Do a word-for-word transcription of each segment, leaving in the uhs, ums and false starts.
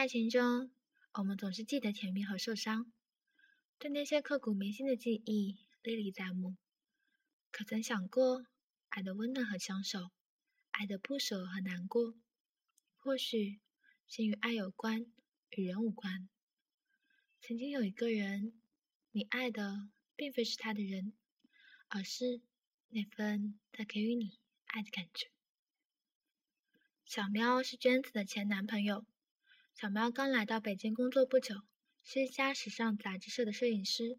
爱情中，我们总是记得甜蜜和受伤，对那些刻骨铭心的记忆历历在目。可曾想过，爱的温暖和相守，爱的不舍和难过，或许是与爱有关，与人无关。曾经有一个人，你爱的并非是他的人，而是那份他给予你爱的感觉。小喵是娟子的前男朋友。小喵刚来到北京工作不久，是一家时尚杂志社的摄影师，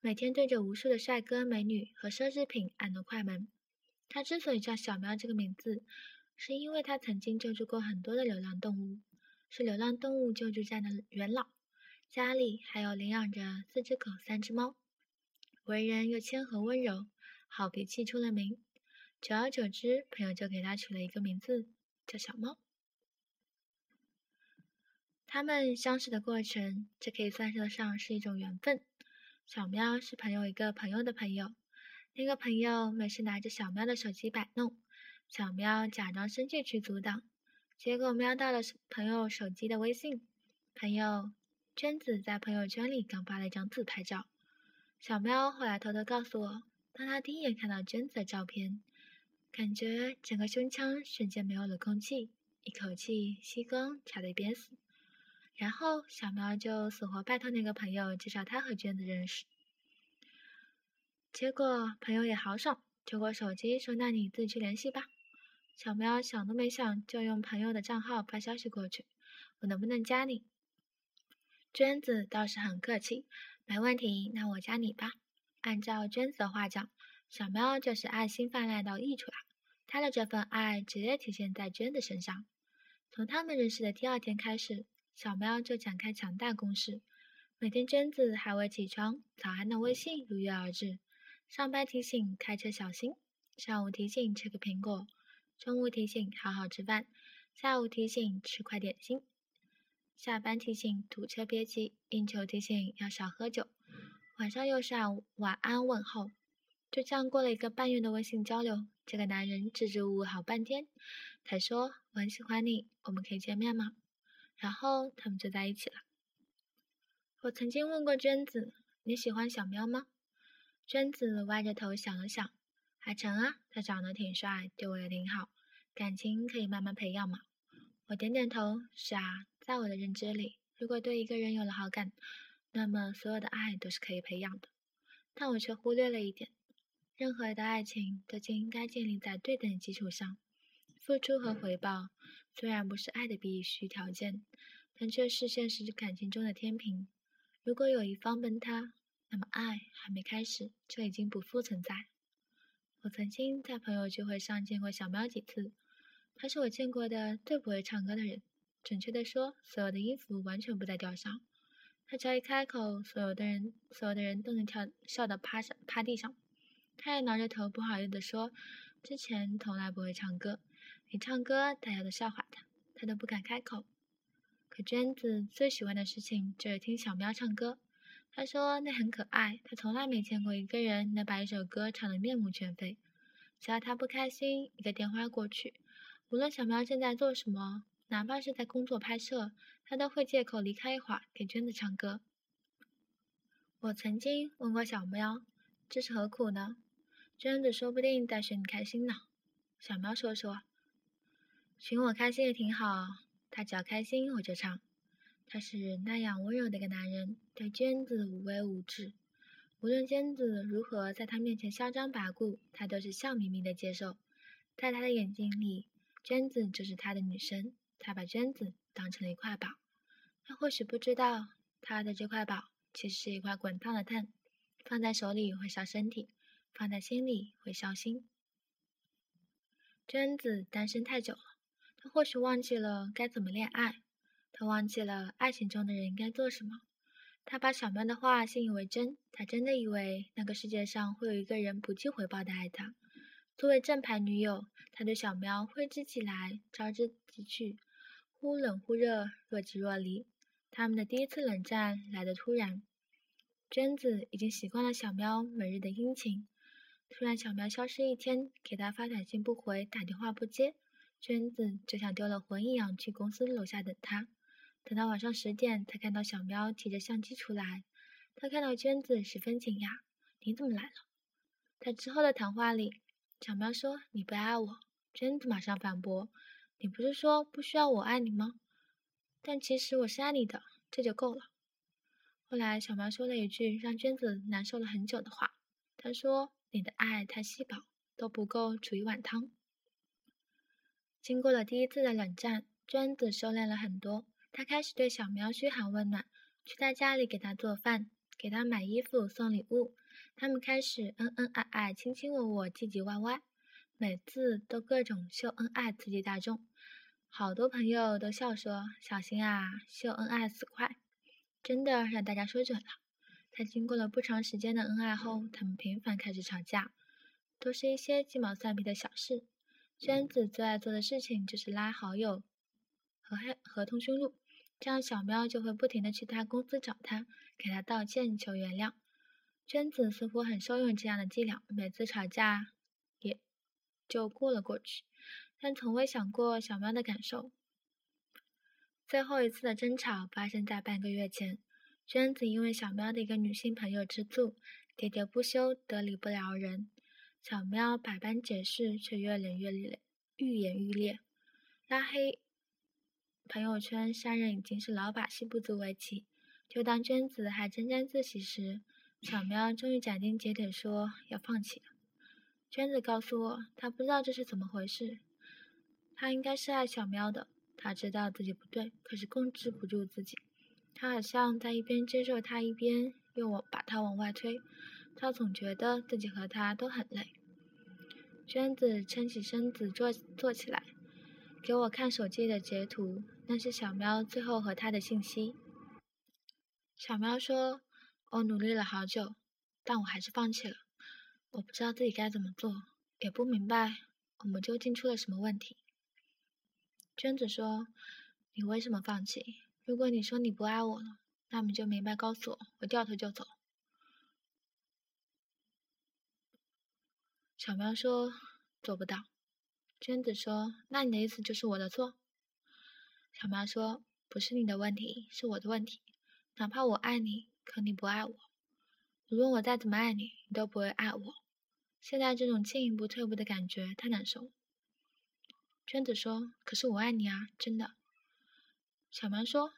每天对着无数的帅哥美女和奢侈品按得快门。他之所以叫小喵这个名字，是因为他曾经救助过很多的流浪动物，是流浪动物救助站的元老，家里还有领养着四只狗三只猫，为人又谦和温柔，好脾气出了名。久而久之，朋友就给他取了一个名字，叫小猫。他们相识的过程，这可以算得上是一种缘分。小喵是朋友一个朋友的朋友，那个朋友每次拿着小喵的手机摆弄，小喵假装生气去阻挡，结果瞄到了朋友手机的微信，朋友娟子在朋友圈里刚发了一张自拍照。小喵后来偷偷告诉我，当他第一眼看到娟子的照片，感觉整个胸腔瞬间没有了空气，一口气吸光卡在一边死。然后小喵就死活拜托那个朋友介绍他和娟子认识，结果朋友也豪爽，接过手机说那你自己去联系吧。小喵想都没想就用朋友的账号发消息过去，我能不能加你？娟子倒是很客气，没问题，那我加你吧。按照娟子的话讲，小喵就是爱心泛滥到溢出啊，她的这份爱直接体现在娟子身上。从他们认识的第二天开始，小喵就展开强大攻势，每天娟子还未起床，早安的微信如约而至，上班提醒开车小心，上午提醒吃个苹果，中午提醒好好吃饭，下午提醒吃块点心，下班提醒堵车憋气，应酬提醒要少喝酒，晚上又是晚安问候。就这样过了一个半月的微信交流，这个男人支支吾吾好半天，才说我很喜欢你，我们可以见面吗？然后他们就在一起了。我曾经问过娟子，你喜欢小喵吗？娟子歪着头想了想，还成啊，他长得挺帅，对我也挺好，感情可以慢慢培养嘛。我点点头，是啊，在我的认知里，如果对一个人有了好感，那么所有的爱都是可以培养的。但我却忽略了一点，任何的爱情都应该建立在对等的基础上。付出和回报虽然不是爱的必须条件，但却是现实感情中的天平。如果有一方崩塌，那么爱还没开始就已经不复存在。我曾经在朋友聚会上见过小喵几次，她是我见过的最不会唱歌的人，准确的说，所有的音符完全不在调上。她只要一开口，所有的人所有的人都能跳笑到趴上趴地上。她也挠着头不好意思的说，之前从来不会唱歌，你唱歌大家都笑话他，他都不敢开口。可娟子最喜欢的事情就是听小喵唱歌，她说那很可爱，她从来没见过一个人能把一首歌唱得面目全非。只要她不开心，一个电话过去，无论小喵正在做什么，哪怕是在工作拍摄，她都会借口离开一会儿给娟子唱歌。我曾经问过小喵，这是何苦呢？娟子说不定在寻你开心呢。小喵说说，寻我开心也挺好，他只要开心我就唱。他是那样温柔的一个男人，对娟子无微不至，无论娟子如何在他面前嚣张跋扈，他都是笑眯眯的接受。在他的眼睛里，娟子就是他的女神，他把娟子当成了一块宝。他或许不知道，他的这块宝其实是一块滚烫的碳，放在手里会烧身体，放在心里会烧心。娟子单身太久了，她或许忘记了该怎么恋爱，她忘记了爱情中的人应该做什么。她把小喵的话信以为真，她真的以为那个世界上会有一个人不计回报的爱她。作为正牌女友，她对小喵挥之即来，招之即去，忽冷忽热，若即若离。他们的第一次冷战来得突然。娟子已经习惯了小喵每日的殷勤，突然小喵消失一天，给他发短信不回，打电话不接，娟子就像丢了魂一样去公司楼下等他。等到晚上十点，他看到小喵提着相机出来，他看到娟子，十分惊讶：“你怎么来了？”在之后的谈话里，小喵说：“你不爱我。”娟子马上反驳：“你不是说不需要我爱你吗？但其实我是爱你的，这就够了。”后来，小喵说了一句让娟子难受了很久的话，她说：“你的爱太稀薄，都不够煮一碗汤。”经过了第一次的冷战，娟子收敛了很多。他开始对小喵嘘寒问暖，去他家里给他做饭，给他买衣服、送礼物。他们开始恩恩爱爱、卿卿我我、唧唧歪歪，每次都各种秀恩爱刺激大众。好多朋友都笑说：“小心啊，秀恩爱死快！”真的让大家说准了。在经过了不长时间的恩爱后，他们频繁开始吵架，都是一些鸡毛蒜皮的小事。娟子最爱做的事情就是拉好友和和通讯录。这样小喵就会不停的去他公司找他，给他道歉求原谅。娟子似乎很受用这样的伎俩，每次吵架也就过了过去，但从未想过小喵的感受。最后一次的争吵发生在半个月前，娟子因为小喵的一个女性朋友吃醋，喋喋不休，得理不饶人。小喵百般解释，却越冷越烈，愈演愈烈，拉黑朋友圈删人已经是老把戏，不足为奇。就当娟子还沾沾自喜时，小喵终于斩钉截铁说要放弃了。娟子告诉我，她不知道这是怎么回事，她应该是爱小喵的，她知道自己不对，可是控制不住自己。她好像在一边接受她，一边又往把她往外推。她总觉得自己和她都很累。娟子撑起身子坐坐起来，给我看手机的截图，那是小喵最后和他的信息。小喵说：“我努力了好久，但我还是放弃了。我不知道自己该怎么做，也不明白我们究竟出了什么问题。”娟子说：“你为什么放弃？如果你说你不爱我了，那么就明白告诉我，我掉头就走。”小喵说：“做不到。”娟子说：“那你的意思就是我的错？”小喵说：“不是你的问题，是我的问题。哪怕我爱你，可你不爱我。无论我再怎么爱你，你都不会爱我。现在这种进一步退步的感觉太难受。”娟子说：“可是我爱你啊，真的。”小喵说：“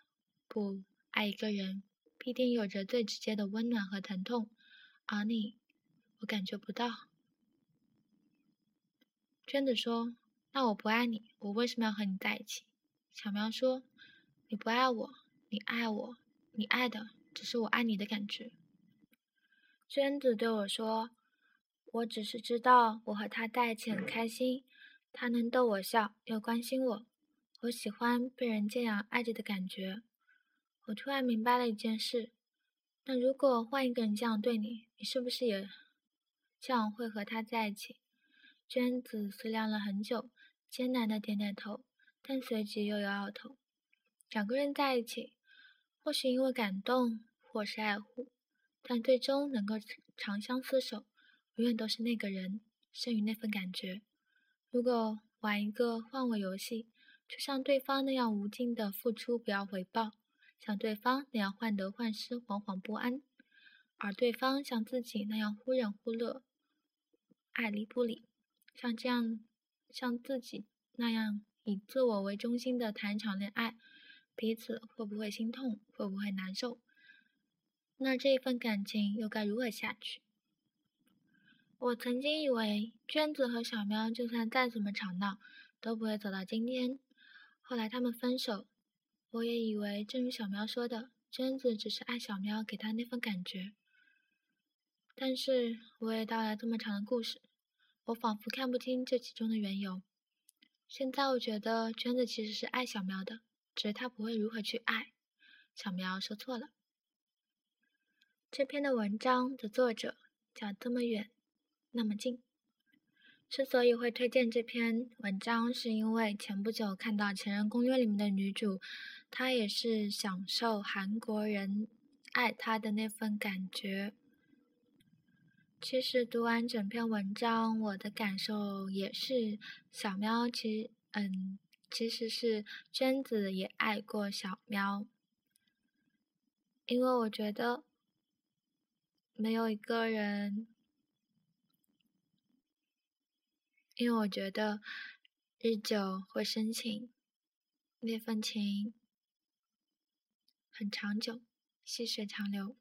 不，爱一个人必定有着最直接的温暖和疼痛，而你，我感觉不到。”娟子说：“那我不爱你，我为什么要和你在一起？”小喵说：“你不爱我，你爱我，你爱的只是我爱你的感觉。”娟子对我说：“我只是知道我和他在一起很开心，他能逗我笑，又关心我，我喜欢被人这样爱着的感觉。”我突然明白了一件事，那如果换一个人这样对你，你是不是也这样会和他在一起？娟子思量了很久，艰难的点点头，但随即又摇摇头。两个人在一起，或许因为感动，或是爱护，但最终能够长相厮守，永远都是那个人，胜于那份感觉。如果玩一个换我游戏，就像对方那样无尽的付出不要回报，像对方那样患得患失惶惶不安，而对方像自己那样忽冷忽热爱理不理，像这样，像自己那样以自我为中心的谈一场恋爱，彼此会不会心痛，会不会难受？那这一份感情又该如何下去？我曾经以为娟子和小喵就算再怎么吵闹，都不会走到今天。后来他们分手，我也以为正如小喵说的，娟子只是爱小喵给她那份感觉。但是我也到了这么长的故事，我仿佛看不清这其中的缘由。现在我觉得娟子其实是爱小喵的，只是她不会如何去爱。小喵说错了。这篇的文章的作者叫这么远，那么近。之所以会推荐这篇文章，是因为前不久看到《前任攻略》里面的女主，她也是享受韩国人爱她的那份感觉。其实读完整篇文章，我的感受也是，小喵其实，嗯，其实是娟子也爱过小喵，因为我觉得没有一个人，因为我觉得日久会生情，那份情很长久，细水长流。